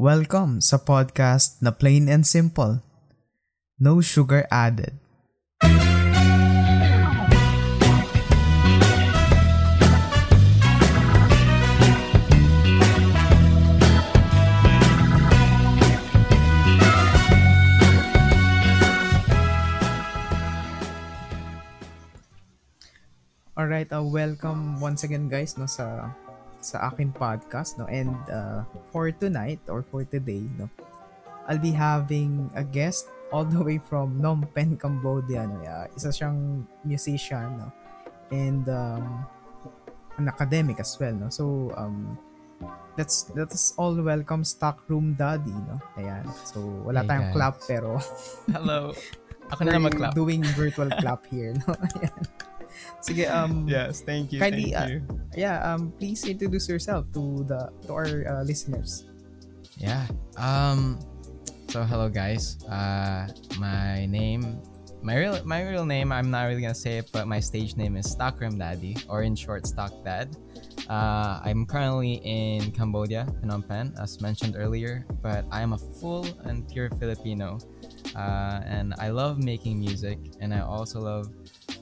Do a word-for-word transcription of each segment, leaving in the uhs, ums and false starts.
Welcome sa podcast na plain and simple. No sugar added. Alright, uh, welcome once again guys no sa sa akin podcast no, and uh, for tonight or for today no, I'll be having a guest all the way from Phnom Penh, Cambodia no. Uh, isa siyang musician no, and um, an academic as well no. So um let's let's all welcome Stockroom Daddy no. Ayan. So wala hey, tayong guys. Clap pero hello. Ako na lang mag-clap. Doing virtual clap here no. Ayan. Sige, um yes, thank you. Kindly, thank you. Uh, yeah, um please introduce yourself to the to our uh, listeners. Yeah. Um so hello guys. Uh my name my real my real name I'm not really going to say it, but my stage name is Stockroom Daddy, or in short Stock Dad. Uh I'm currently in Cambodia, Phnom Penh, as mentioned earlier, but I am a full and pure Filipino. Uh and I love making music, and I also love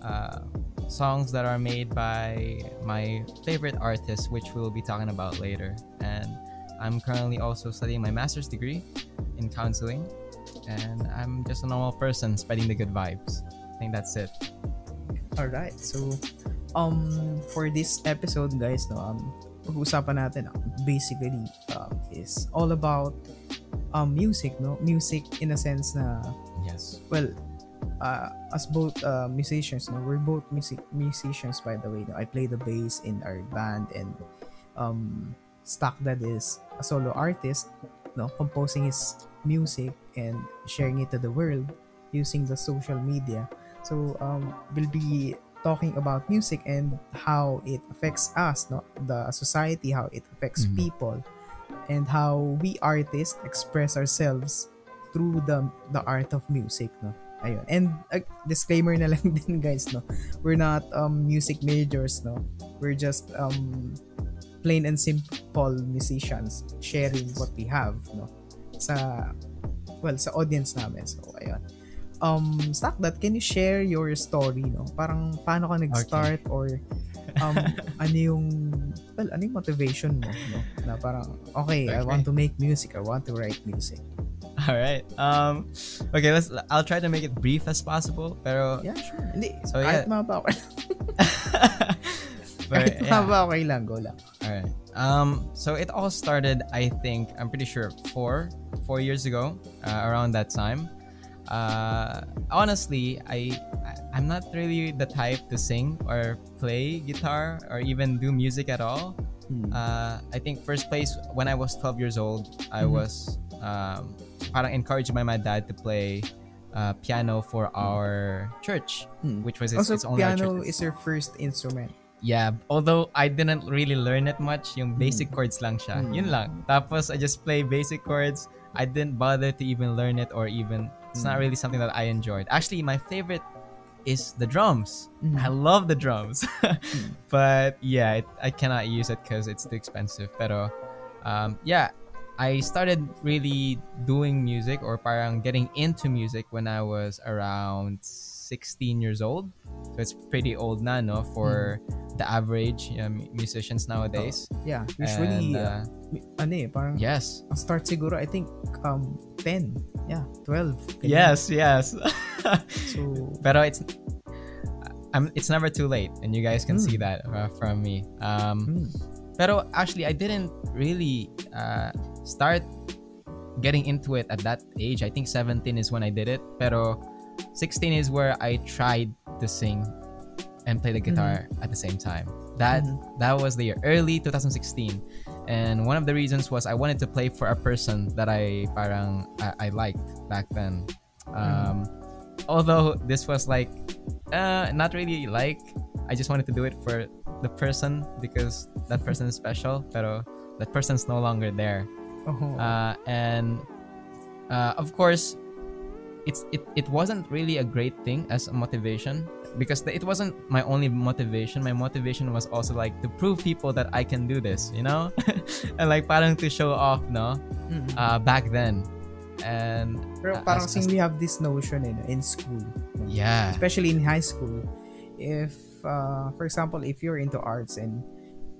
uh songs that are made by my favorite artists, which we'll be talking about later. And I'm currently also studying my master's degree in counseling, and I'm just a normal person spreading the good vibes. I think that's it. All right, so um for this episode guys no, um pag-usapan natin basically um, is all about um music no, music in a sense na yes, well Uh, as both uh, musicians, no? We're both music musicians, by the way. No? I play the bass in our band, and um, Stock Dad is a solo artist, no, composing his music and sharing it to the world using the social media. So um, we'll be talking about music and how it affects us, no, the society, how it affects mm-hmm. people, and how we artists express ourselves through the the art of music, no. Ayun. And uh, disclaimer na lang din guys no, we're not um music majors no, we're just um plain and simple musicians sharing what we have no sa well sa audience namin. So ayun, um Stock Dad, can you share your story no, parang paano ka nag-start, okay. Or um ano yung well ano yung motivation mo no, na parang okay, okay I want to make music, I want to write music. All right. Um, okay. Let's. I'll try to make it brief as possible. Pero yeah, sure. Hindi. So yeah. Kahit mababaw. Kahit mababaw lang, go lang. All right. Um. So it all started, I think, I'm pretty sure four four years ago, uh, around that time. Uh, honestly, I I'm not really the type to sing or play guitar or even do music at all. Hmm. Uh, I think first place when I was twelve years old, I mm-hmm. was. Um, parang encouraged by my dad to play uh, piano for our church, hmm. which was its, also, its own church. Piano is your first instrument. Yeah, although I didn't really learn it much, yung basic hmm. chords lang siya. Hmm. Yun lang. Tapos I just play basic chords. I didn't bother to even learn it, or even it's hmm. not really something that I enjoyed. Actually, my favorite is the drums. Mm-hmm. I love the drums, hmm. but yeah, it, I cannot use it because it's too expensive. Pero um, yeah. I started really doing music, or parang getting into music, when I was around sixteen years old. So it's pretty old na, no, for mm. the average you know, musicians nowadays. Oh, yeah, usually, and, uh, uh, ano eh, parang yes. Start siguro, I think, um, ten, yeah, twelve. ten. Yes, yes. So, pero it's, I'm, it's never too late, and you guys can mm. see that uh, from me. Um, mm. Pero actually, I didn't really. Uh, start getting into it at that age. I think seventeen is when I did it, pero sixteen is where I tried to sing and play the guitar mm-hmm. at the same time. That mm-hmm. that was the year, early twenty sixteen, and one of the reasons was I wanted to play for a person that I parang I, I liked back then. Um, mm-hmm. Although this was like uh, not really like, I just wanted to do it for the person because that person is special, pero that person's no longer there. Uh, and uh, of course, it's it, it wasn't really a great thing as a motivation, because it wasn't my only motivation. My motivation was also like to prove people that I can do this, you know, and like parang to show off, no. mm-hmm. uh, back then. And pero parang as, as, we have this notion in in school. Yeah. Especially in high school, if uh, for example, if you're into arts and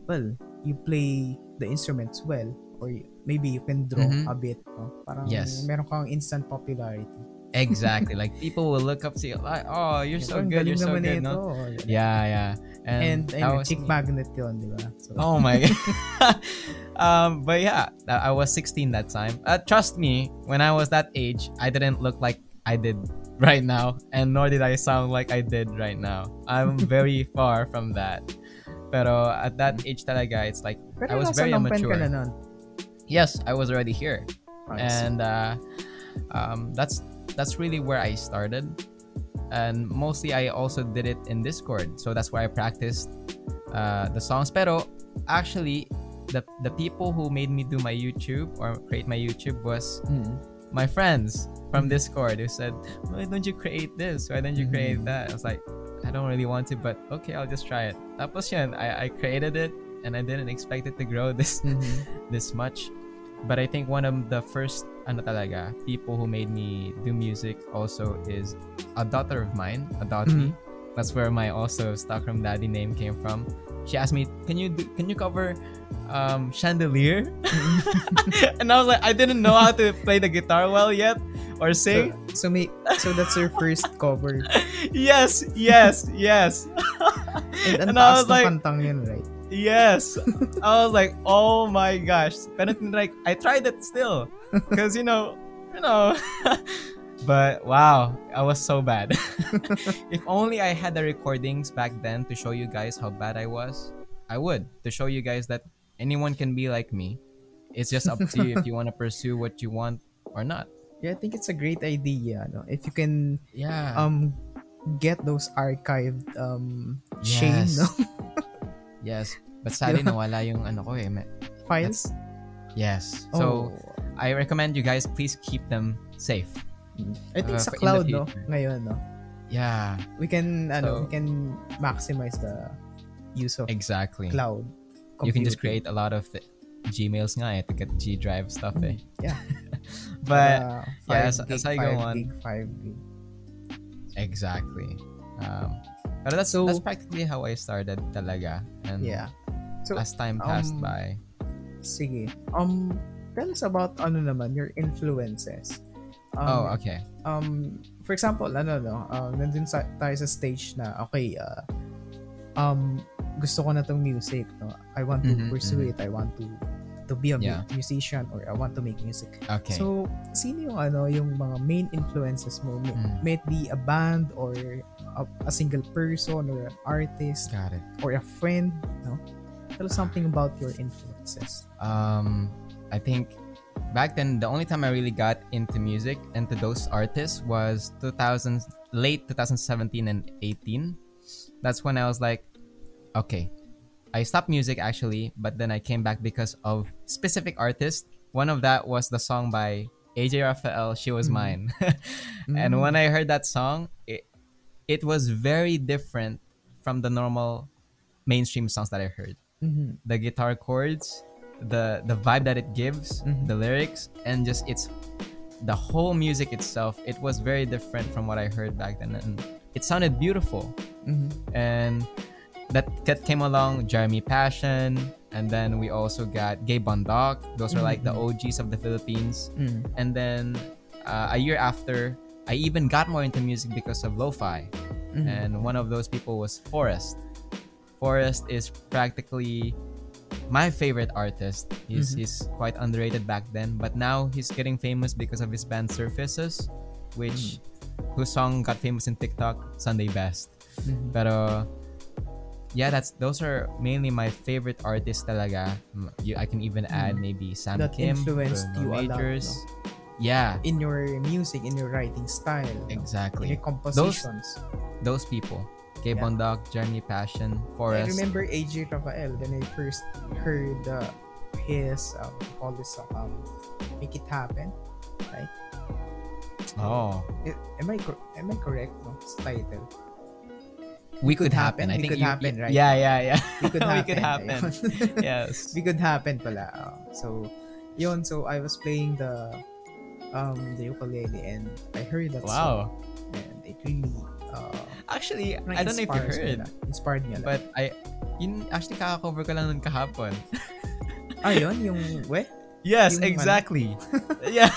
well, you play the instruments well, or you, maybe you can draw mm-hmm. a bit. No? Parang yes. meron kang instant popularity. Exactly. Like people will look up to you like, oh, you're so good, you're so good. No? Yeah, yeah. And, and I was chick magnet yun, di ba? So. Oh my god. um, but yeah, I was sixteen that time. Uh, trust me, when I was that age, I didn't look like I did right now, and nor did I sound like I did right now. I'm very far from that. Pero at that age talaga, it's like pero I was very immature. Na yes, I was already here. Right. And uh, um, that's That's really where I started, and mostly I also did it in Discord, so that's where I practiced uh, the songs. Pero actually, the the people who made me do my YouTube or create my YouTube was mm. my friends from Discord who said, "Why don't you create this? Why don't you create mm. that?" I was like, "I don't really want to, but okay, I'll just try it." Tapos yun, I I created it, and I didn't expect it to grow this mm-hmm. this much. But I think one of the first ano talaga, people who made me do music also is a daughter of mine, Adotmi. Mm-hmm. That's where my also Stockroom Daddy name came from. She asked me, "Can you do, can you cover um, Chandelier?" Mm-hmm. And I was like, I didn't know how to play the guitar well yet or sing. So so, me, so that's your first cover. Yes, yes, yes. And, and I was like, kantang yun, right? Yes. I was like, oh my gosh. But like, I tried it still. Because, you know, you know. But wow, I was so bad. If only I had the recordings back then to show you guys how bad I was, I would. To show you guys that anyone can be like me. It's just up to you if you want to pursue what you want or not. Yeah, I think it's a great idea. No? If you can yeah. um, get those archived um, yes. shame. No? Yes, but sadly nawala yung ano ko eh. Files? Yes. So, oh. I recommend you guys please keep them safe. I think uh, sa cloud no ngayon no. Yeah. We can ano so, we can maximize the use of exactly. cloud. Computing. You can just create a lot of Gmails nga eh to get G Drive stuff eh. Yeah. But uh, yeah, as, as I go on. five gig, five gig. Exactly. Um But that's so, that's practically how I started talaga. And yeah. So, as time passed um, by. Sige. Um tell us about ano naman your influences. Um, oh, okay. Um for example, ano no, um nandun sa, tayo sa stage na okay, uh, um gusto ko na tong music, no. I want to mm-hmm, pursue mm-hmm. it. I want to to be a yeah. musician or I want to make music. Okay. So, sino yung ano yung mga main influences mo? Mm. May it be a band or a, a single person or an artist. Got it. Or a friend, no? Tell us something about your influences. Um, I think back then the only time I really got into music and to those artists was two thousand late twenty seventeen and eighteen. That's when I was like, okay. I stopped music actually, but then I came back because of specific artists. One of that was the song by A J Rafael, "She Was Mine." Mm-hmm. And when I heard that song, it, it was very different from the normal mainstream songs that I heard. Mm-hmm. The guitar chords, the the vibe that it gives, mm-hmm. the lyrics, and just it's the whole music itself. It was very different from what I heard back then, and it sounded beautiful. Mm-hmm. And That, that came along Jeremy Passion, and then we also got Gabe Bondoc. Those mm-hmm. are like the O Gs of the Philippines. Mm-hmm. And then uh, a year after, I even got more into music because of lo-fi. Mm-hmm. And one of those people was Forrest. Forrest is practically my favorite artist. He's, mm-hmm. he's quite underrated back then, but now he's getting famous because of his band Surfaces, which mm-hmm. whose song got famous in TikTok, Sunday Best. Mm-hmm. Pero yeah, that's those are mainly my favorite artists talaga. You, I can even add mm. maybe Sam Kim. That influenced you a lot, no? Yeah. In your music, in your writing style. Exactly. No? In your compositions. Those, those people. Gabe yeah. Bondoc, Jeremy Passion, Forrest. I remember A J Rafael when I first heard uh, his, um, all this, um, Make It Happen, right? Oh. Am I, am I correct? No? It's title. We, we could, could happen. happen. I we think could you, happen, right? Yeah, yeah, yeah. We could happen. We could happen. Yes. We could happen pala. So, Yon, so I was playing the um the ukulele and I heard that wow. song. And it really uh, actually, I don't know if you heard. Me inspired me a lot. But I yun actually kaka-cover ko lang ng kahapon. Ah, yun yung we? Yes, yung exactly. yeah.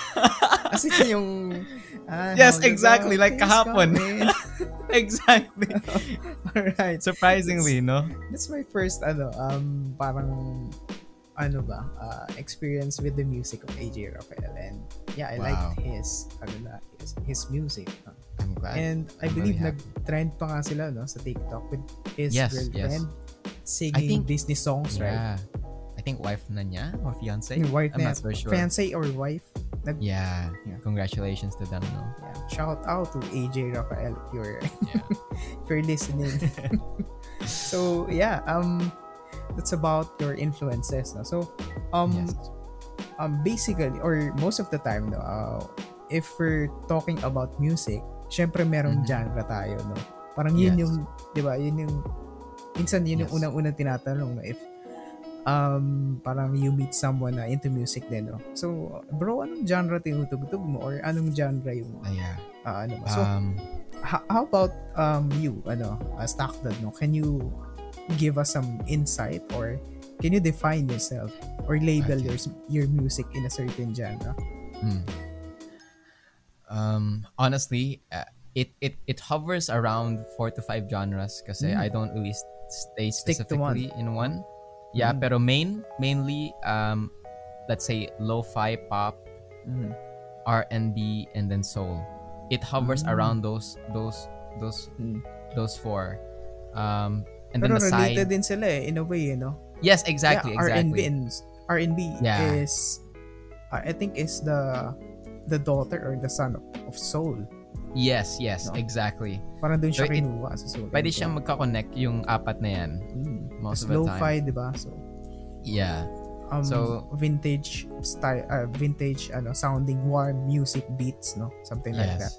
As in yung ah, yes, exactly like kahapon. exactly. All right. Surprisingly, that's, no. That's my first ano um parang ano ba uh, experience with the music of A J Rafael, and yeah I wow. liked his ano his, his music huh? I'm glad. And I'm I believe really nag-trend pa nga sila no sa TikTok with his yes, girlfriend yes. singing think, Disney songs yeah. right I think wife na niya or fiance wife I'm na, not very sure fiance or wife nag- yeah. yeah congratulations to them no yeah. Shout out to A J Rafael if you're yeah. if you're listening so yeah um that's about your influences no? So um yes. um basically or most of the time no uh, if we're talking about music syempre merong mm-hmm. genre tayo no parang yun yes. yung 'di ba yun yung minsan yun yes. yung unang-unang tinatanong no if um parang you meet someone na into music din no so bro anong genre tinutugtog mo or anong genre yung uh, yeah. uh, ano ba so um, h- how about um you ano uh, Stockdad no can you give us some insight or can you define yourself or label okay. your your music in a certain genre? Mm. Um, honestly, uh, it it it hovers around four to five genres kasi mm. I don't really stay specifically one. in one. Yeah, mm. pero main mainly um, let's say lo-fi pop, mm. R and B, and then soul. It hovers mm. around those those those mm. those four. Um, And Pero then the related side, din sila eh, in a way, you know? Yes, exactly, yeah, exactly. R and B and R and B yeah. is, uh, I think, is the the daughter or the son of, of soul. Yes, yes, no? Exactly. Parang dun siya so kinuha sa soul. Pwede siyang magka-connect yung apat na yan. Mm. Most of the time. Lo-fi, di ba? So, yeah. Um, so vintage style, uh, vintage ano sounding warm music beats, no? Something yes. like that.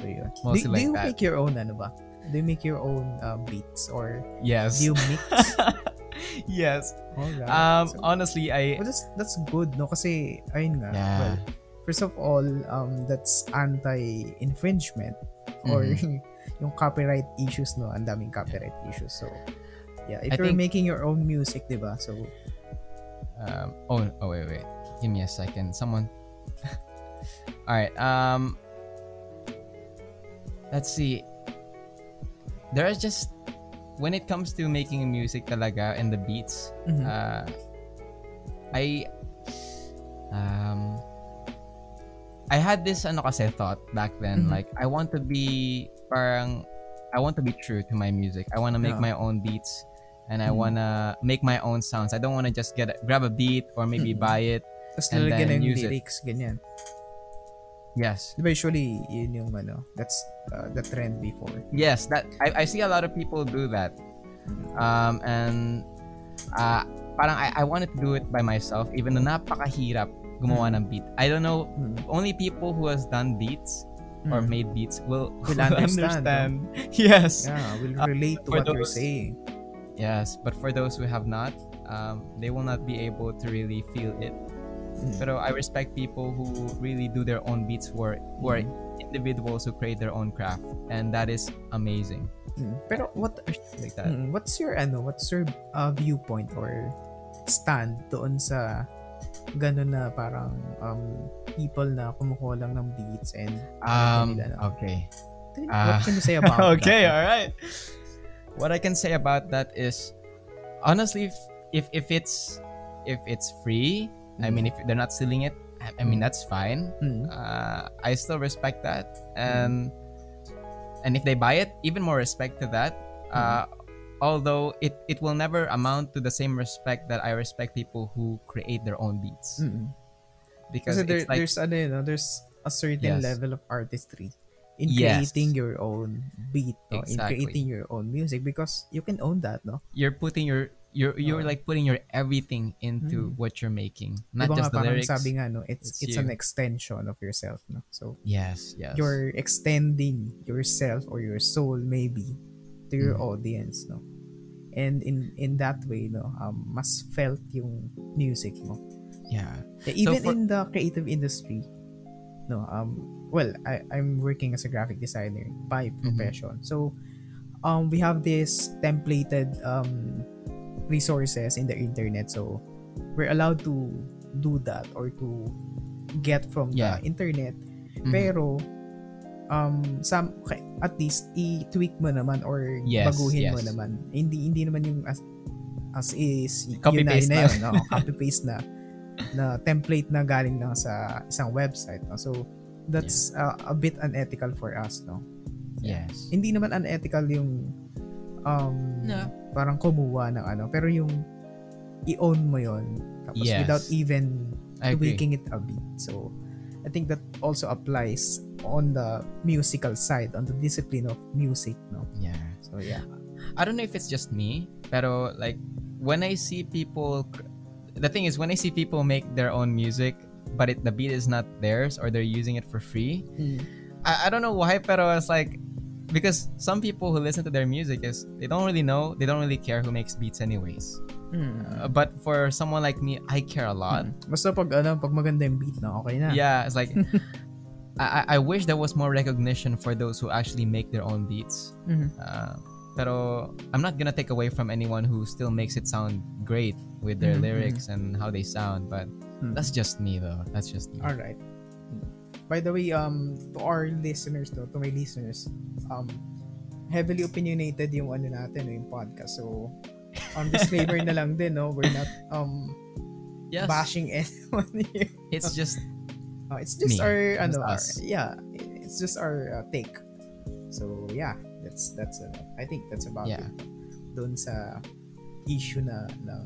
So yeah. Mostly do, like do you that. Make your own ano ba? Do you make your own uh, beats or yes. do you mix? yes. Alright. Um, so, honestly, I... Well, that's, that's good, no? Kasi, ayun nga. Yeah. Well, first of all, um, that's anti-infringement or mm-hmm. yung copyright issues, no? Ang daming copyright issues. So, yeah. If I you're think... making your own music, di ba? So... Um, oh, oh, wait, wait. Give me a second. Someone... Alright. Um, let's see. There is just when it comes to making music talaga and the beats mm-hmm. uh, I um I had this ano kasi thought back then mm-hmm. like I want to be parang I want to be true to my music. I want to make yeah. my own beats and mm-hmm. I want to make my own sounds. I don't want to just get a, grab a beat or maybe mm-hmm. buy it Plus and then use lyrics, it. Ganyan. Yes. But usually, yun yung ano, that's uh, the trend before. Yes, that I, I see a lot of people do that, um, and uh, parang I, I wanted to do it by myself, even though napakahirap gumawa ng beat. I don't know, hmm. only people who has done beats or hmm. made beats will, will understand. understand. Yes. Yeah, will relate uh, to what those, you're saying. Yes, but for those who have not, um, they will not be able to really feel it. Mm. Pero I respect people who really do their own beats who are, who are individuals who create their own craft, and that is amazing. Mm. Pero what like that? Mm, what's your ano? What's your uh, viewpoint or stand doon sa ganun na parang um, people na kumukuha lang ng beats and um nila, no? Okay. What uh, can you say about okay, that? Okay, all right. What I can say about that is honestly if if, if it's if it's free I mean, if they're not stealing it, I mean that's fine. Mm. Uh, I still respect that, and mm. and if they buy it, even more respect to that. Mm. Uh, although it it will never amount to the same respect that I respect people who create their own beats, mm. because there, it's like, there's ano, you know, there's a certain yes. level of artistry in yes. creating your own beat, no? Exactly. In creating your own music, because you can own that, no? You're putting your You're you're oh. like putting your everything into mm. what you're making, not diba just the lyrics. Sabi nga, no? It's it's, it's an extension of yourself, no? So yes, yes, you're extending yourself or your soul maybe to your mm. audience, no? And in in that way, no, um, mas felt yung music mo. No? Yeah. Even so for... in the creative industry, no, um, well, I, I'm working as a graphic designer by profession. Mm-hmm. So, um, we have this templated um resources in the internet. So, we're allowed to do that or to get from yeah. the internet. Mm-hmm. Pero, um, some at least i-tweak mo naman or yes, baguhin yes. mo naman. Hindi hindi naman yung as, as is copy paste na, na. No, copy paste na na template na galing lang sa isang website, no? So that's yeah. uh, a bit unethical for us, no? Yes. Hindi naman unethical yung um no. parang kumuha ng ano, pero yung i-own mo yon tapos yes. without even tweaking it a bit. So I think that also applies on the musical side, on the discipline of music, no? Yeah. So yeah. I don't know if it's just me, pero like when I see people, the thing is when I see people make their own music, but it, the beat is not theirs or they're using it for free, mm. I, I don't know why, pero it's like because some people who listen to their music is they don't really know, they don't really care who makes beats anyways. Mm. Uh, but for someone like me, I care a lot. Mm. Basta pag ano, pag maganda yung beat na, okay na. Yeah, it's like I I wish there was more recognition for those who actually make their own beats. Mm-hmm. Uh, pero I'm not gonna take away from anyone who still makes it sound great with their mm-hmm. lyrics and how they sound, but mm-hmm. that's just me though. That's just me. All right. By the way, um, to our listeners though, to my listeners, um, heavily opinionated yung ano natin, yung podcast. So, um, disclaimer na lang din, no? We're not um yes. bashing anyone here. It's just uh, it's just me. our it's ano, our, yeah, it's just our uh, take. So, yeah. That's that's uh, I think that's about yeah. it. Doon sa issue na ng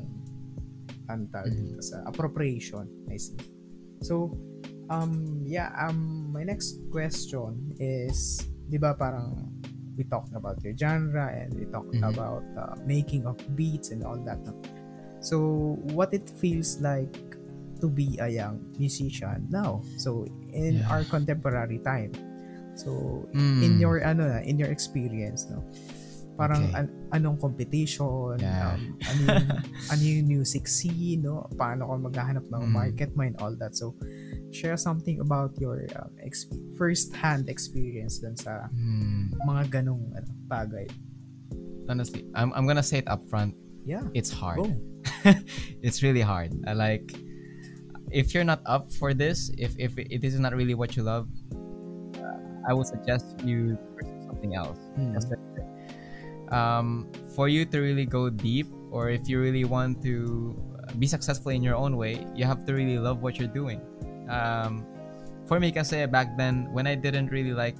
antal mm-hmm. sa appropriation, I see. So, um yeah, um my next question is, 'di ba parang we talked about your genre and we talked mm-hmm. about uh, making of beats and all that. So, what it feels like to be a young musician now. So, in yeah. our contemporary time. So mm. in your ano na, in your experience, no, parang okay. an, anong competition, yeah. um, ano yung, ano yung music scene, no, paano ka maghahanap ng mm. market mo and all that. So share something about your um, exp- first-hand experience dun sa mm. mga ganong ano, bagay. Honestly, I'm I'm gonna say it up front. Yeah, it's hard. Oh. It's really hard. I like if you're not up for this, if if, if this is not really what you love, I would suggest you pursue something else. Mm. Um, for you to really go deep, or if you really want to be successful in your own way, you have to really love what you're doing. Um, for me, kasi back then, when I didn't really like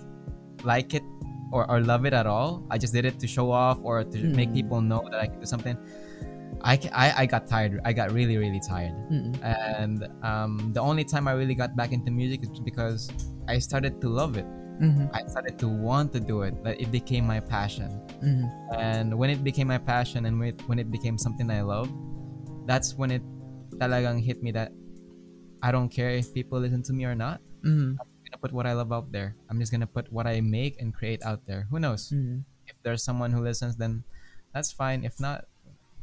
like it or, or love it at all, I just did it to show off or to mm. make people know that I could do something. I, I, I got tired. I got really, really tired. Mm-mm. And um, the only time I really got back into music is because I started to love it. Mm-hmm. I started to want to do it. That it became my passion. Mm-hmm. And when it became my passion and when it, when it became something I loved, that's when it talagang hit me that I don't care if people listen to me or not. Mm-hmm. I'm gonna put what I love out there. I'm just gonna put what I make and create out there. Who knows? Mm-hmm. If there's someone who listens, then that's fine. If not,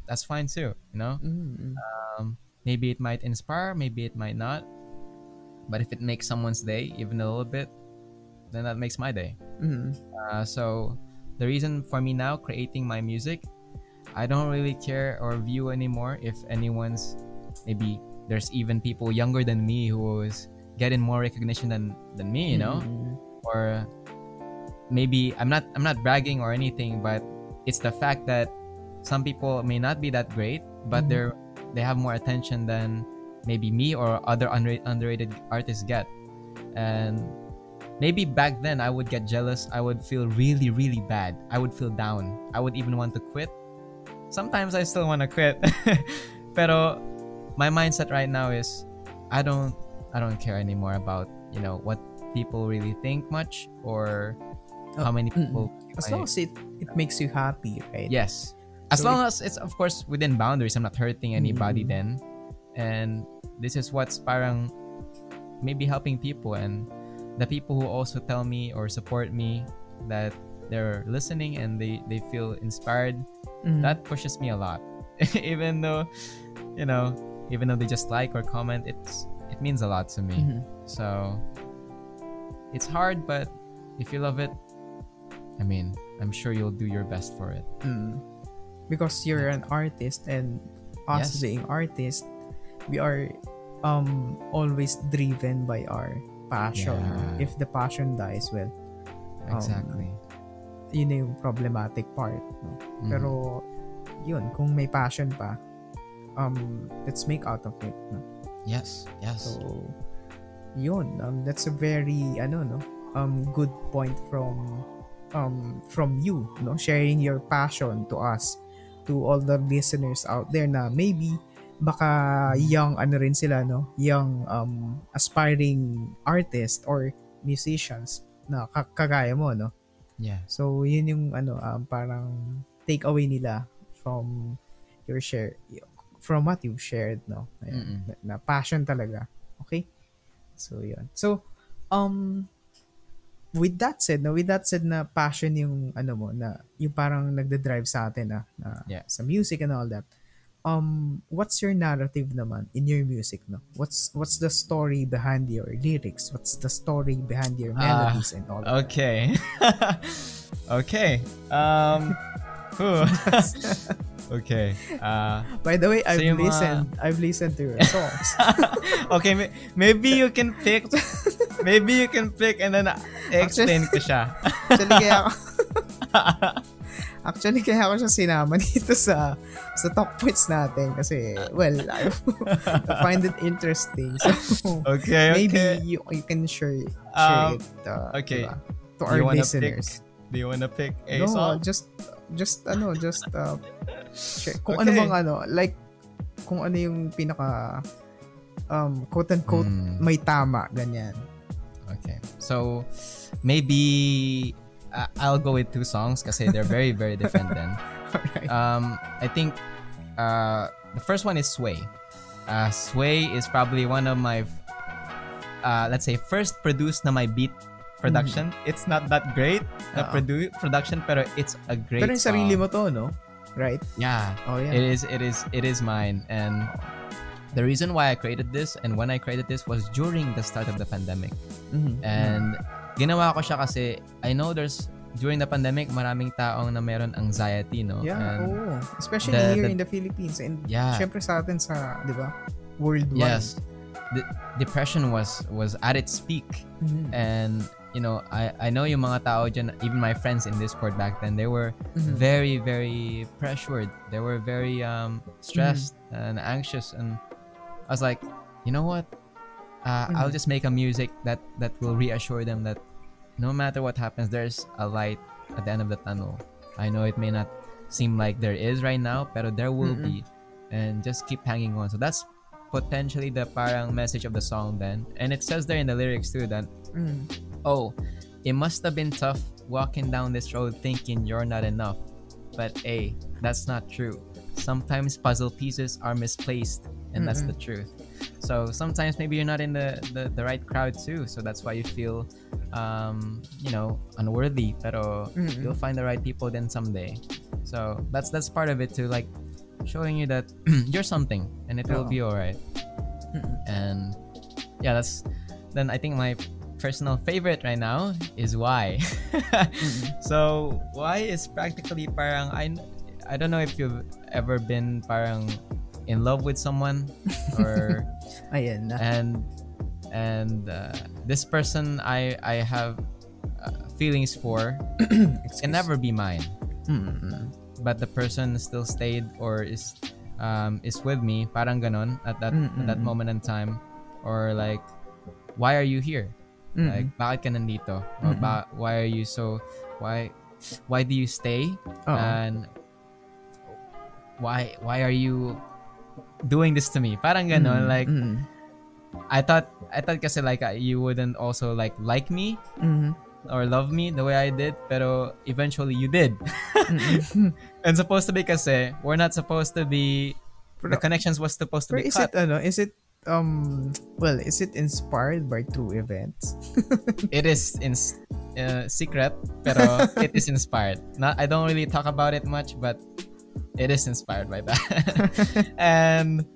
that's fine too. You know? Mm-hmm. Um, maybe it might inspire, maybe it might not. But if it makes someone's day, even a little bit, then that makes my day. Mm-hmm. Uh, so the reason for me now creating my music, I don't really care or view anymore if anyone's, maybe there's even people younger than me who is getting more recognition than, than me, you know, mm-hmm. or maybe I'm not, I'm not bragging or anything, but it's the fact that some people may not be that great, but mm-hmm. they're, they have more attention than maybe me or other under, underrated artists get. And maybe back then I would get jealous. I would feel really, really bad. I would feel down. I would even want to quit. Sometimes I still want to quit. Pero my mindset right now is I don't I don't care anymore about, you know, what people really think much or oh, how many people mm-hmm. as I, long as it, it makes you happy, right? Yes. As so long it, as it's of course within boundaries. I'm not hurting anybody mm-hmm. then. And this is what's parang maybe helping people, and the people who also tell me or support me that they're listening and they, they feel inspired, mm-hmm. that pushes me a lot. Even though, you know, even though they just like or comment, it's it means a lot to me. Mm-hmm. So it's hard, but if you love it, I mean, I'm sure you'll do your best for it. Mm. Because you're an artist, and us yes. being artists, we are um always driven by our passion. Yeah. If the passion dies, well, um, exactly. Yun yung problematic part. No? Mm. Pero yun, kung may passion pa, um, let's make out of it. No? Yes, yes. So yun, um, that's a very ano no, um, good point from um from you, no, sharing your passion to us, to all the listeners out there na maybe baka young ano rin sila, no, young um aspiring artists or musicians na kagaya mo, no. Yeah. So yun yung ano um, parang take away nila from your share, from what you've shared, no. Ayan, na, na passion talaga. Okay? So yun. So um with that said, no, with that said na passion yung ano mo, na yung parang nagde-drive sa atin na, na yeah. sa music and all that. Um what's your narrative naman in your music, no? What's what's the story behind your lyrics? What's the story behind your melodies uh, and all that? Okay. okay. Um Okay. Uh, By the way, I've so listened mga... I've listened to your songs. okay, may- maybe you can pick maybe you can pick and then explain ko siya. Actually, kaya ako Actually, kaya ako siya sinama dito sa sa talk points natin kasi well, I find it interesting. So, okay, maybe okay. you you can share share um, it uh, okay. diba, to do our listeners. Pick, do you wanna pick a no, song? just Just ano, just uh, share. Kung okay. ano bang ano, like kung ano yung pinaka um quote unquote mm. may tama ganyan. Okay. So maybe uh, I'll go with two songs kasi they're very very different then. Alright. Um I think uh the first one is Sway. Uh Sway is probably one of my uh let's say first produced na my beat production. Mm. It's not that great na uh-huh. produ- production pero it's a great pero yung song. Sarili mo to, no? Right? Yeah. Oh yeah. It is it is it is mine, and the reason why I created this and when I created this was during the start of the pandemic. Mm-hmm. And mm-hmm. ginawa ko siya kasi I know there's during the pandemic maraming taong na meron anxiety, no? Yeah. And oh. Especially the, here the, in the Philippines and yeah. syempre sa atin sa, 'di ba? Worldwide. Yes. The depression was was at its peak. Mm-hmm. And you know, I, I know yung mga tao dyan, even my friends in Discord back then, they were mm-hmm. very, very pressured. They were very um, stressed mm-hmm. and anxious. And I was like, you know what? Uh, mm-hmm. I'll just make a music that, that will reassure them that no matter what happens, there's a light at the end of the tunnel. I know it may not seem like there is right now, pero there will mm-hmm. be. And just keep hanging on. So that's potentially the parang message of the song then. And it says there in the lyrics too that mm-hmm. oh, it must have been tough walking down this road thinking you're not enough. But hey, that's not true. Sometimes puzzle pieces are misplaced, and mm-hmm. that's the truth. So sometimes maybe you're not in the, the, the right crowd too. So that's why you feel, um, you know, unworthy. Pero mm-hmm. you'll find the right people then someday. So that's that's part of it too. Like showing you that you're something, and it will oh. be alright. Mm-hmm. And yeah, that's then I think my personal favorite right now is Why. mm-hmm. So Why is practically parang I I don't know if you've ever been parang in love with someone or ayan na. and and uh, this person I I have uh, feelings for can never be mine. Mm-hmm. But the person still stayed or is um is with me parang ganon at that mm-hmm. at that moment in time, or like why are you here? Mm-hmm. Like, bakit ka nandito? Or, mm-hmm. ba- why are you so, why, why do you stay? Uh-huh. And why, why are you doing this to me? Parang ganon, mm-hmm. like, mm-hmm. I thought, I thought kasi like, you wouldn't also like, like me mm-hmm. or love me the way I did, pero eventually you did. mm-hmm. And supposed to be kasi, we're not supposed to be, pero, the connections was supposed to be is cut. It, ano, is it, Um, well, is it inspired by true events? It is in uh, secret, pero it is inspired. Not, I don't really talk about it much, but it is inspired by that. And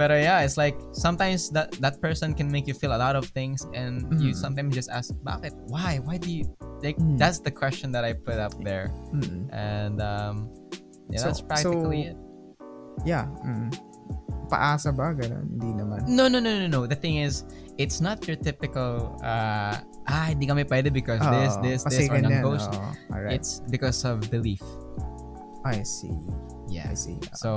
But yeah, it's like sometimes that, that person can make you feel a lot of things, and mm. you sometimes just ask, bakit? Why? Why do you? Like, mm. that's the question that I put up there, mm. and um, yeah, so, that's practically so, it. Yeah. Mm. Paasa ba? Ganun? Hindi naman. No, no, no, no, no. The thing is, it's not your typical, uh, ah, hindi kami pwede because oh, this, this, this, or ng ghost. Oh, right. It's because of belief. I see. Yeah. I see. Oh. So,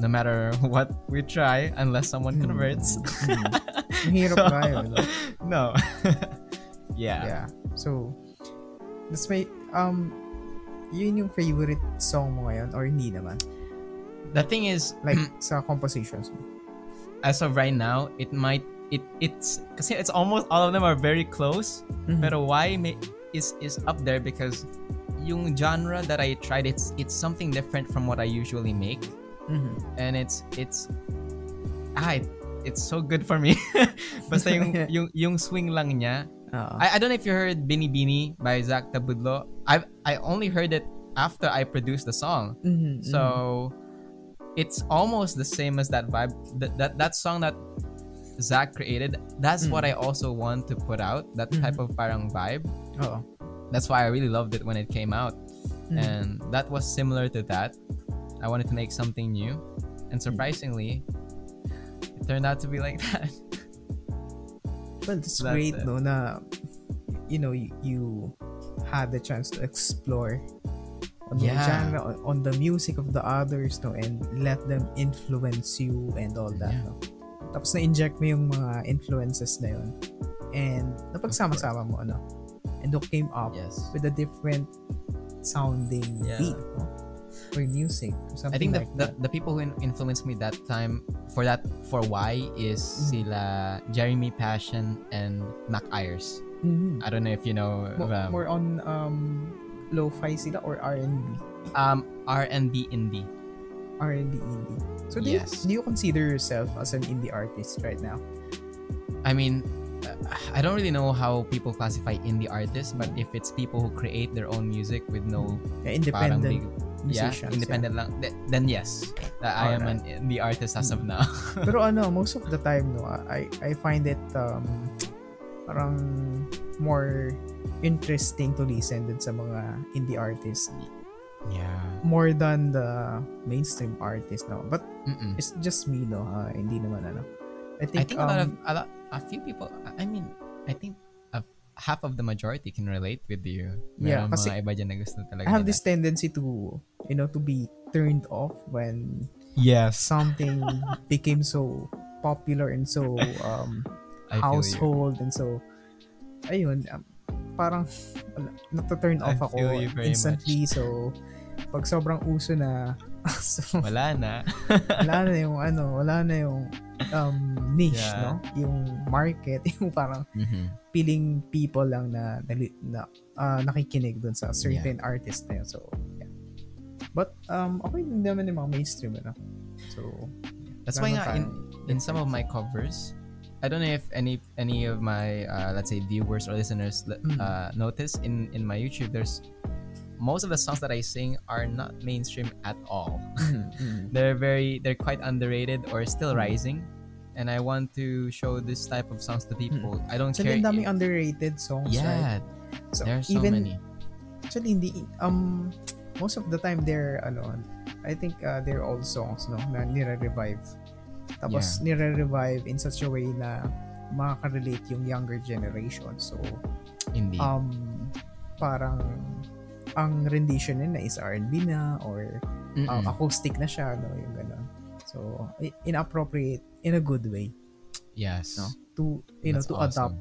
no matter what we try, unless someone converts. Mahirap ba yun? No. Yeah. Yeah. So, that's my, um, yun yung favorite song mo ngayon or hindi naman? The thing is, like, sa compositions. As of right now, it might it it's kasi it's almost all of them are very close. Mm-hmm. Pero why may, is is up there because yung genre that I tried, it's it's something different from what I usually make, mm-hmm. and it's it's ah it, it's so good for me. Basta yung yung yung swing lang niya. Uh-huh. I I don't know if you heard Bini Bini by Zach Tabudlo. I I only heard it after I produced the song. Mm-hmm, so. Mm-hmm. It's almost the same as that vibe. That that, that song that Zach created. That's mm. what I also want to put out. That mm-hmm. type of parang vibe. Oh, that's why I really loved it when it came out. Mm. And that was similar to that. I wanted to make something new, and surprisingly, it turned out to be like that. Well, it's so great, no? Na you know you, you had the chance to explore. On yeah. the genre, on, on the music of the others, no, and let them influence you and all that, yeah. no. Tapos na-inject mo yung mga influences na yun, and napagsama-sama mo, ano, and you came up yes. with a different sounding yeah. beat, no, for music. Or I think like the, the the people who influenced me that time for that for why is mm-hmm. sila Jeremy Passion and Mac Ayres. Mm-hmm. I don't know if you know. Mo- um, more on um. lo-fi sila or R and B? Um, R and B indie. R and B indie. So do, yes. you, do you consider yourself as an indie artist right now? I mean, uh, I don't really know how people classify indie artists, but if it's people who create their own music with no yeah, independent big, musicians, yeah, independent yeah. lang, th- then yes, uh, I am right. an indie artist as of now. Pero ano, most of the time, no, I I find it um, parang more interesting to listen dun sa mga indie artists. Yeah. More than the mainstream artists, no. But Mm-mm. it's just me, no. Uh, hindi naman ano. I think, I think um, a lot of a, lot, a few people. I mean, I think a, half of the majority can relate with you. Meron yeah, kasi mga iba dyan na gusto talaga. I have nila. This tendency to, you know, to be turned off when yes. something became so popular and so um, household and so. Ayun, um, parang nata-turn off ako instantly much. So pag sobrang uso na so, wala na wala na yung ano wala na yung um, niche yeah. no yung market yung parang mm-hmm. piling people lang na, na, na uh, nakikinig dun sa certain yeah. artist na yun. So yeah. but um, okay din naman yung mga mainstream ano? So that's why nga in, in some of my covers I don't know if any any of my uh, let's say viewers or listeners uh, mm. notice in, in my YouTube there's most of the songs that I sing are not mainstream at all. Mm. they're very they're quite underrated or still mm. rising, and I want to show this type of songs to people. Mm. I don't so care. There's daming underrated songs. Yeah, right? So there's so even, many. Actually, hindi, um, most of the time they're ano, I think uh, they're old songs no na nire-revive. Tapos yeah. nire-revive in such a way na makaka-relate yung younger generation. So, Indeed. um, parang ang rendition nila is R and B na or um, acoustic na siya, no? Yung gano'n. So, inappropriate in a good way. Yes. No? To, you That's know, to awesome. Adapt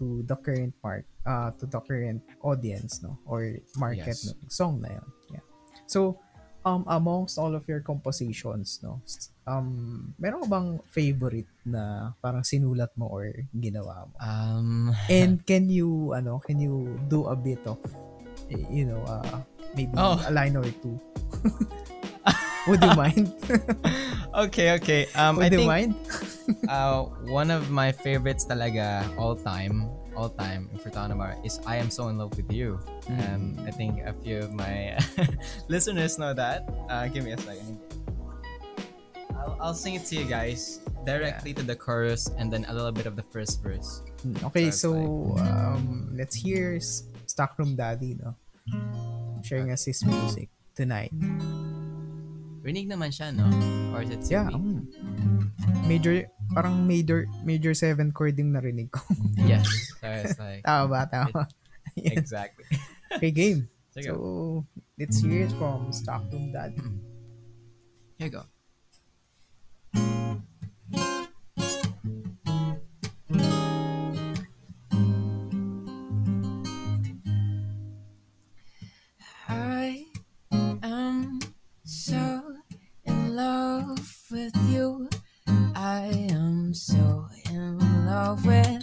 to the current part, uh, to the current audience, no? Or market yes. no? song na yun. Yeah. So, um, amongst all of your compositions, no? Um, meron bang favorite na parang sinulat mo or ginawa mo? Um, and can you, ano, can you do a bit of, you know, uh, maybe oh. a line or two? Would you mind? okay, okay. Um, Would I you think, mind? uh, one of my favorites talaga all time, all time, if we're talking about it, is I Am So In Love With You. Mm. Um, I think a few of my listeners know that. Uh, give me a second. I'll, I'll sing it to you guys directly yeah. to the chorus and then a little bit of the first verse. Okay, so, so like, um, let's hear Stockroom Daddy, no? Sharing us his music tonight. Rinig naman siya, no? Or is it C B? Yeah. Um, major, parang major major seven chord yung narinig ko. Yes. So it's like... Tama ba? Tama. It, yes. Exactly. Okay, game. Sige. So, let's hear it from Stockroom Daddy. Here you go. I am so in love with you. I am so in love with.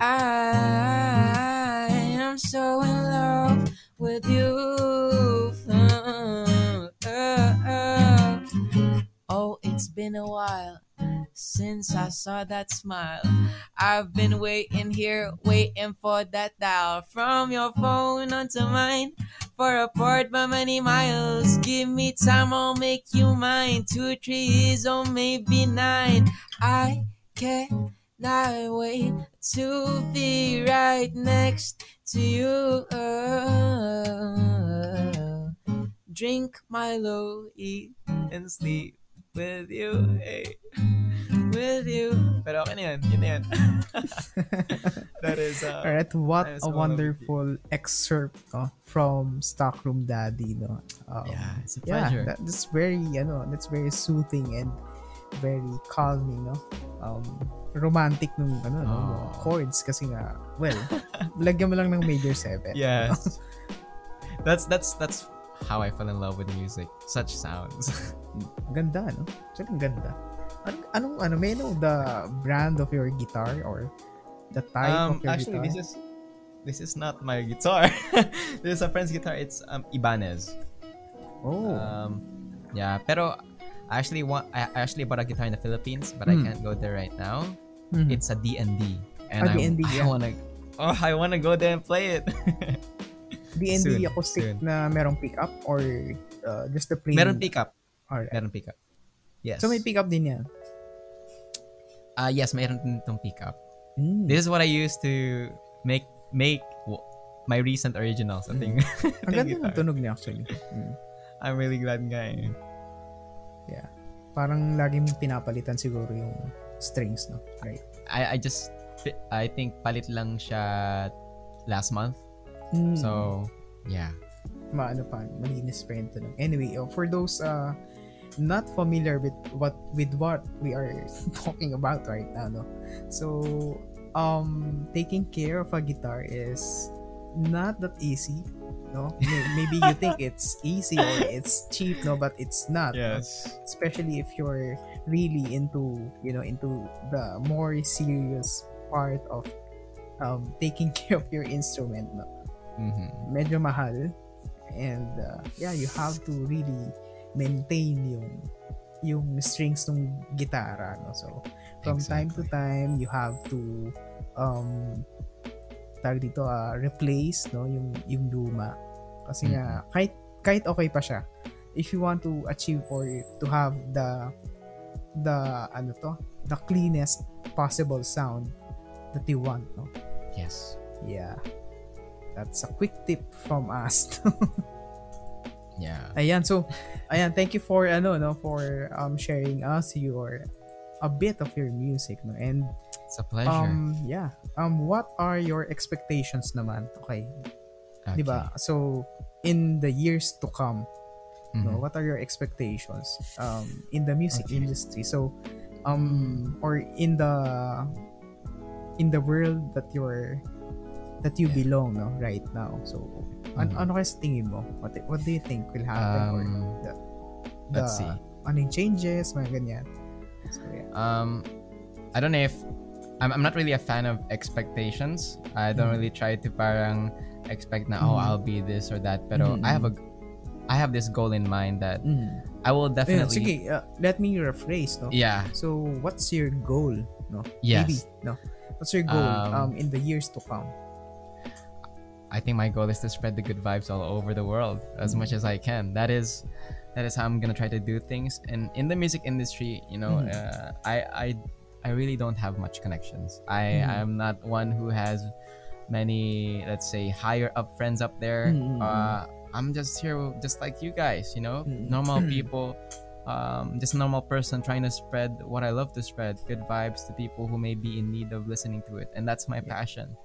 I am so in love with you. Oh, it's been a while since I saw that smile. I've been waiting here, waiting for that dial. From your phone onto mine, for a port by many miles. Give me time, I'll make you mine. Two, three years, or maybe nine. I cannot wait to be right next to you. Drink Milo, eat and sleep with you, hey, with you. Pero okay na yan, yun na yan. That is, uh, alright, what a wonderful excerpt no, from Stockroom Daddy, no? Um, yeah, it's a pleasure. Yeah, that, that's very, you know, that's very soothing and very calming, no? Um, romantic nung, ano, oh. nung chords kasi nga, well, lagyan mo lang ng major seven. Yes. No? That's, that's, that's, how I fell in love with music. Such sounds. Ganda, no? Ang ganda. Anong, anong, ano, may know the brand of your guitar or the type um, of your actually, guitar? Actually, this is this is not my guitar. This is a friend's guitar. It's um, Ibanez. Oh. Um, yeah, pero I actually want. I actually bought a guitar in the Philippines, but mm. I can't go there right now. Mm. It's a D and D, and ah, I, D and D, I want to. Oh, I want to go there and play it. D and D acoustic soon. Na merong pickup or uh, just the plain? Meron pickup. Alright. Meron pickup. Yes. So may pickup din yan? Uh, yes, meron din itong pickup. Mm. This is what I use to make make well, my recent originals. I think. Mm. Ang ganda ng tunog niya actually. Mm. I'm really glad nga eh. Yeah. Parang lagi mong pinapalitan siguro yung strings, no? Right? I, I just, I think palit lang siya last month. Mm. So, yeah. Maano pa, malinis pa yun to lang. Anyway, oh, for those uh, not familiar with what with what we are talking about right now, no? So, um, taking care of a guitar is not that easy, no? Maybe you think it's easy or it's cheap, no? But it's not. Yes. No? Especially if you're really into, you know, into the more serious part of um, taking care of your instrument, no? Mm-hmm. Medyo mahal and uh, yeah, you have to really maintain yung yung strings ng gitara, no? So from exactly. time to time you have to um tag dito uh, replace, no, yung yung luma kasi mm-hmm. nga kahit kahit okay pa siya, if you want to achieve or to have the the ano to the cleanest possible sound that you want, no? Yes. Yeah. That's a quick tip from us. Yeah. Ayan, so, ayan, thank you for, ano, no, for um sharing us your, a bit of your music, no, and, it's a pleasure. Um, yeah. Um, what are your expectations naman? Okay. Okay. Diba? So, in the years to come, mm-hmm. no, what are your expectations, um, in the music okay. industry? So, um, or in the, in the world that you're, that you yeah. belong, no, right now. So, mm-hmm. an- ano kaya sa tingin mo? What what do you think will happen? Um, or the, the, let's see. Anong changes? Mga ganyan. So, yeah. Um, I don't know if... I'm, I'm not really a fan of expectations. I don't mm-hmm. really try to parang expect na, oh, mm-hmm. I'll be this or that. Pero mm-hmm. I have a... I have this goal in mind that mm-hmm. I will definitely... Sige, uh, let me rephrase, no? Yeah. So, what's your goal? No? Yes. Maybe, no? What's your goal um, um, in the years to come? I think my goal is to spread the good vibes all over the world as much as I can. That is that is how I'm gonna try to do things. And in the music industry, you know, mm. uh, I I I really don't have much connections. I mm. I'm not one who has many, let's say, higher up friends up there. Mm. Uh, I'm just here, just like you guys, you know, mm. normal people. Um, just a normal person trying to spread what I love to spread, good vibes to people who may be in need of listening to it. And that's my yeah. passion.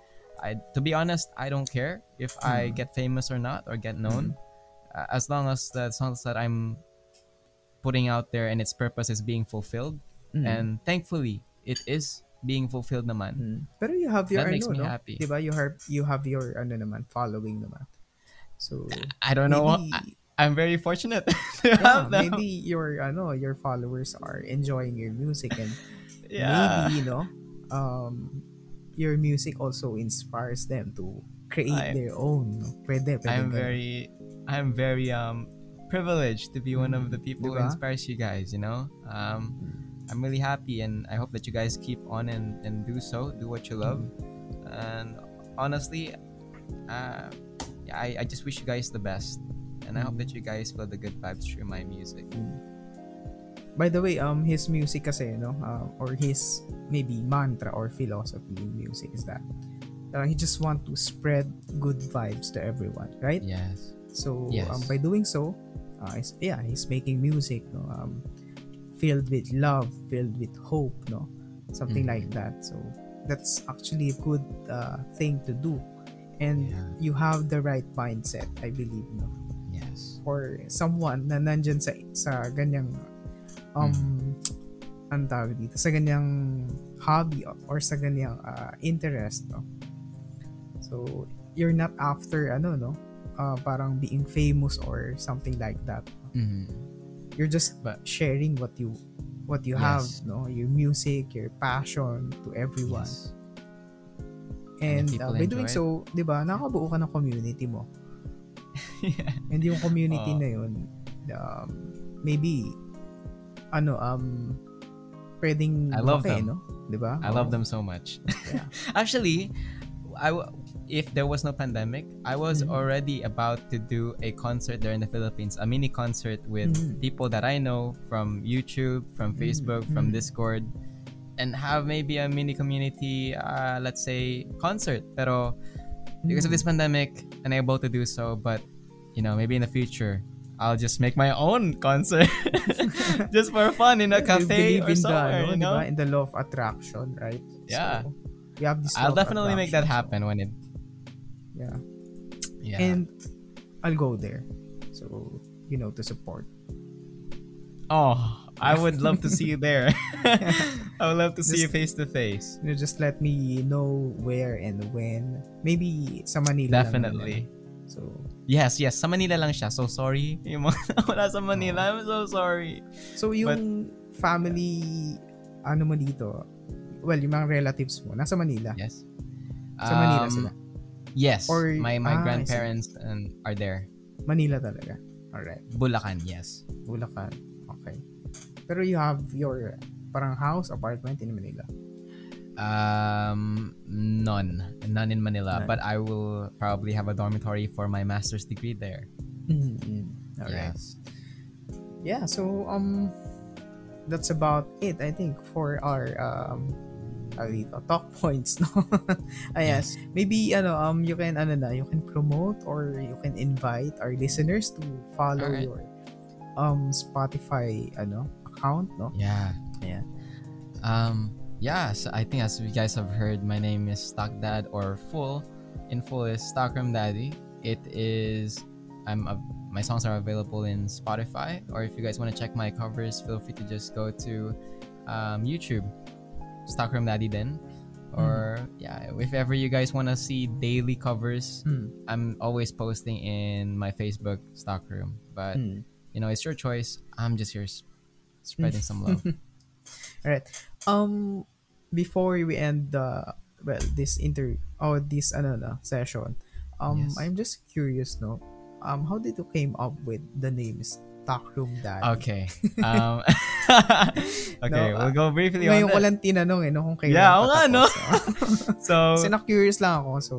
I, to be honest, I don't care if mm. I get famous or not, or get known, mm. uh, as long as the songs that I'm putting out there and its purpose is being fulfilled. Mm. And thankfully, it is being fulfilled naman. Mm. Pero you have your, that makes ano, me no? happy. Diba? You have, you have your ano naman, following naman. So I don't know maybe... what... I, I'm very fortunate to yeah, have them. Maybe your, ano, your followers are enjoying your music, and yeah. maybe, you know, um, your music also inspires them to create I'm, their own. Pwede, pwede I'm ganun. very, I'm very um privileged to be mm. one of the people diba? who inspires you guys. You know, um, mm. I'm really happy, and I hope that you guys keep on and, and do so, do what you love, mm. and honestly, uh, I I just wish you guys the best. And I hope that you guys feel the good vibes through my music. By the way, um, his music kasi, no, uh, or his maybe mantra or philosophy in music is that uh, he just want to spread good vibes to everyone, right? Yes. So yes. Um, by doing so, uh, yeah, he's making music, no, um, filled with love, filled with hope, no, something mm-hmm. like that. So that's actually a good uh, thing to do, and yeah. you have the right mindset, I believe, no. Yes. Or someone na nandyan sa, sa ganyang um mm. ang tawag dito, sa ganyang hobby or sa ganyang uh, interest, no? So you're not after ano, no, uh, parang being famous or something like that, no? Mm-hmm. You're just but, sharing what you what you yes. have, no, your music, your passion to everyone. Yes. And, and uh, by doing so, di ba, nakabuo ka ng community mo. Yeah. And yung community oh. na yun, um, maybe ano um pwedeng I love okay, them no? diba? I oh. love them so much. Yeah. Actually, I w- if there was no pandemic, I was mm-hmm. already about to do a concert there in the Philippines, a mini concert with mm-hmm. people that I know from YouTube, from Facebook, mm-hmm. from Discord, and have maybe a mini community uh, let's say concert, pero because of this pandemic, unable to do so. But you know, maybe in the future, I'll just make my own concert just for fun in a cafe or somewhere. The, you know, in the law of attraction, right? Yeah, so, we have this. I'll definitely make that happen so. when it. Yeah. Yeah. And I'll go there, so you know, to support. Oh, I would love to see you there. I would love to see just, you face to face. You know, just let me know where and when. Maybe sa Manila. Definitely. Lang so yes, yes, sa Manila lang siya. So sorry, yung mga wala sa Manila. Oh. I'm so sorry. So yung but, family, yeah. ano mo dito? Well, yung mga relatives mo nasa Manila. Yes. Sa um, Manila sila. Yes. Or, my my ah, grandparents and are there. Manila talaga. Alright. Bulacan, yes. Bulacan. Okay. Pero you have your parang house, apartment in Manila? Um, none. None in Manila. None. But I will probably have a dormitory for my master's degree there. Mm-hmm. Alright. Yes. Yeah, so um, that's about it, I think, for our um, talk points, no? Ayan. Yes. Maybe ano um you can ano na, you can promote or you can invite our listeners to follow right. your um Spotify ano account, no? Yeah. Yeah. Um yeah, so I think as you guys have heard, my name is Stock Dad, or full in full is Stockroom Daddy. It is I'm a, my songs are available in Spotify, or if you guys want to check my covers, feel free to just go to um, YouTube. Stockroom Daddy then, or mm. yeah, if ever you guys want to see daily covers, mm. I'm always posting in my Facebook Stockroom, but mm. you know, it's your choice. I'm just here spreading some love. All right. Um, before we end the well this interview or this another session, um, yes. I'm just curious, no, um, how did you came up with the names? Stockroom Daddy. Okay. Um, okay, no, we'll go briefly on that. Ngayon ko lang tinanong eh, no, kung kailan. Yeah, oo nga, no? So, so, so na-curious lang ako, so.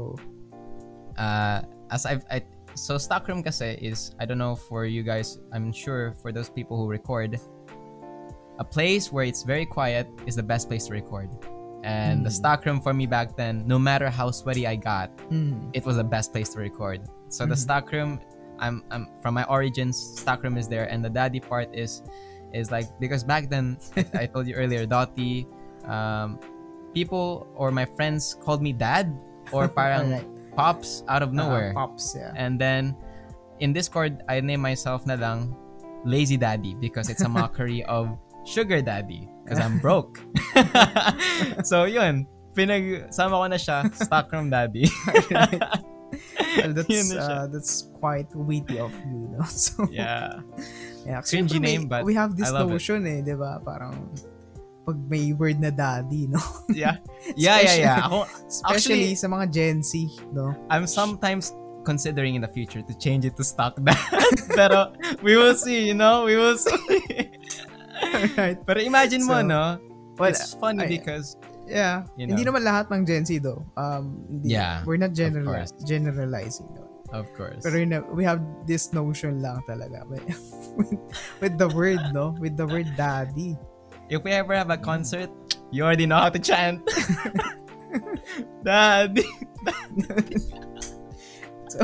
Uh, as I've, I, So Stockroom kasi is, I don't know for you guys, I'm sure for those people who record, a place where it's very quiet is the best place to record. And mm. the Stockroom for me back then, no matter how sweaty I got, mm. it was the best place to record. So mm. the Stockroom, I'm, I'm from my origins, Stockroom is there, and the daddy part is, is like, because back then, I told you earlier, Dottie, um, people or my friends called me dad or parang. Right. Pops out of nowhere. Uh, pops, yeah. And then in Discord, I name myself na lang Lazy Daddy because it's a mockery of Sugar Daddy because I'm broke. So yun, pinagsama ko na siya, Stockroom Daddy. Well, that's, uh, that's quite witty of you, no? So, yeah. Yeah. Cringy name, may, but we have this notion, eh, di ba? Parang pag may word na daddy, no? Yeah. Yeah, yeah, yeah. Ako, especially actually, sa mga Gen Z, no? I'm sometimes considering in the future to change it to Stock Dad. Pero we will see, you know? We will see. Alright. Pero imagine so, mo, no? Well, it's funny I, because, yeah. You know, hindi naman lahat ng Gen Z, though. Um, hindi, yeah. We're not generali- generalizing, though. Of course. Pero you know, we have this notion lang talaga. With, with the word, no? With the word daddy. If we ever have a concert, you already know how to chant. Daddy. Daddy. So,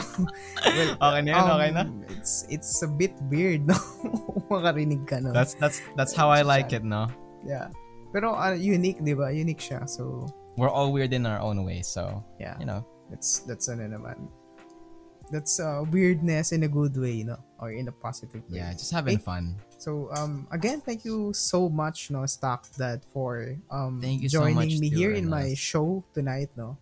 well, okay na yun, um, okay na? It's, it's a bit weird, no? Makarinig ka, no? That's, that's, that's how I like it, no? Yeah. Pero uh, unique, di ba? Unique siya, so... We're all weird in our own way, so, yeah. You know. That's, that's ano naman. That's uh, weirdness in a good way, you know? Or in a positive way. Yeah, just having hey. fun. So, um, again, thank you so much, no, Stock Dad, for um joining so much, me here in my show tonight, no.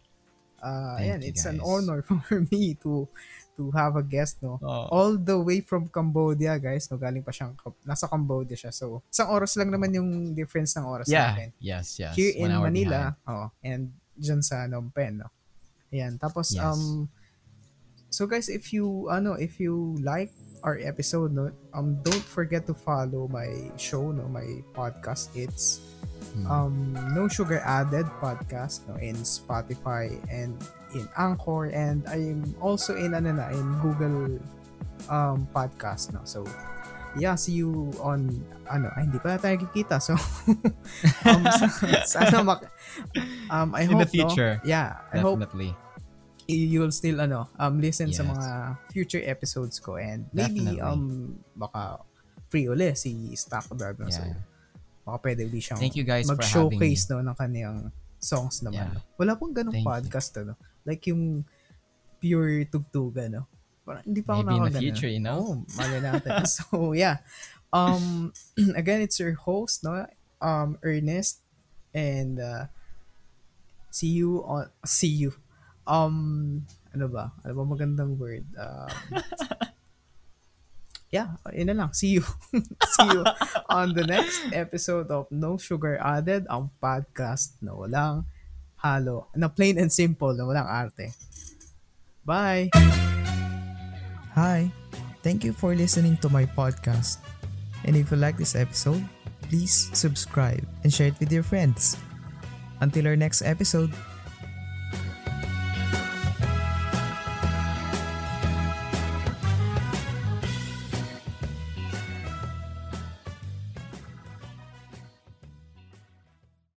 Uh, and it's guys. an honor for me to to have a guest, no, oh. all the way from Cambodia, guys, no, galing pa siyang nasa Cambodia siya. So, isang oras lang naman yung difference ng oras yeah. natin. Yes, yes. Here One in Manila, oh, and dyan sa Phnom Penh, no. Ayan, tapos yes. um so guys, if you ano, if you like our episode, no, um don't forget to follow my show, no, my podcast. It's mm. um No Sugar Added podcast, no, in Spotify and in Anchor, and I'm also in ano na, in Google um podcast, no. So yeah, see you on ano, ay, hindi pa tayo kikita, so um sana, sana mak- um I in hope in the future, no? Yeah, I definitely hope you will still ano um listen yes. sa mga future episodes ko, and maybe Definitely. um baka free uli si Stock Dad, no? Yeah. So baka pwede uli siyang thank you guys mag-showcase for having no ng kaniyang songs naman. Yeah. No? Wala pong ganung thank podcast you. No? Like yung pure tugtugan, no. Parang hindi pa ako nakakagana. Maybe in the future, you know. Oh, malay natin. So yeah. Um again, it's your host, no, um Ernest, and uh, see you on see you Um, ano ba? Ano ba magandang word? Um, yeah, yun na lang. See you. See you on the next episode of No Sugar Added, ang podcast na walang halo, na plain and simple, na walang arte. Bye! Hi! Thank you for listening to my podcast. And if you like this episode, please subscribe and share it with your friends. Until our next episode,